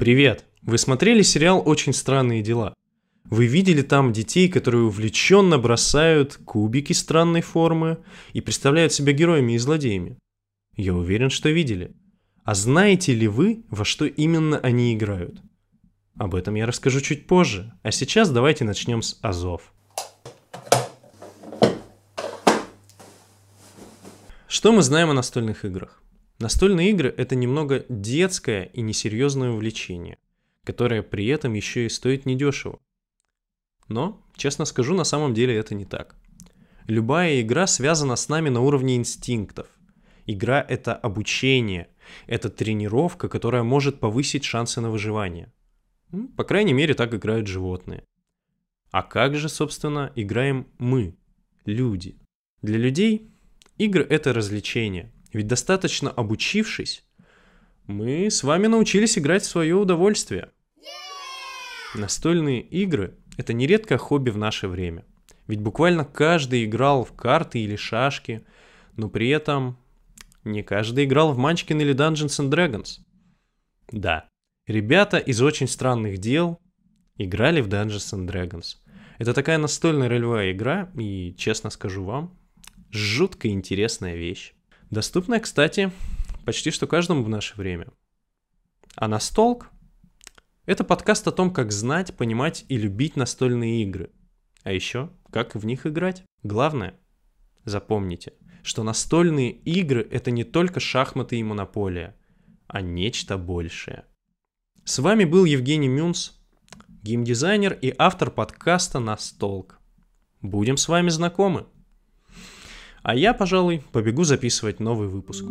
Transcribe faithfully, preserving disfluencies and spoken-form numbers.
Привет! Вы смотрели сериал «Очень странные дела». Вы видели там детей, которые увлеченно бросают кубики странной формы и представляют себя героями и злодеями? Я уверен, что видели. А знаете ли вы, во что именно они играют? Об этом я расскажу чуть позже, а сейчас давайте начнем с азов. Что мы знаем о настольных играх? Настольные игры — это немного детское и несерьезное увлечение, которое при этом еще и стоит недешево. Но, честно скажу, на самом деле это не так. Любая игра связана с нами на уровне инстинктов. Игра — это обучение, это тренировка, которая может повысить шансы на выживание. По крайней мере, так играют животные. А как же, собственно, играем мы, люди? Для людей игры — это развлечение, ведь достаточно обучившись, мы с вами научились играть в свое удовольствие. Настольные игры — это нередкое хобби в наше время, ведь буквально каждый играл в карты или шашки, но при этом не каждый играл в Манчкин или Dungeons and Dragons. Да, ребята из «Очень странных дел» играли в Dungeons and Dragons. Это такая настольная ролевая игра, и, честно скажу вам, жутко интересная вещь. Доступная, кстати, почти что каждому в наше время. А «НасТолк» — это подкаст о том, как знать, понимать и любить настольные игры. А еще, как в них играть. Главное, запомните, что настольные игры — это не только шахматы и монополия, а нечто большее. С вами был Евгений Мюнц, геймдизайнер и автор подкаста «НасТолк». Будем с вами знакомы. А я, пожалуй, побегу записывать новый выпуск.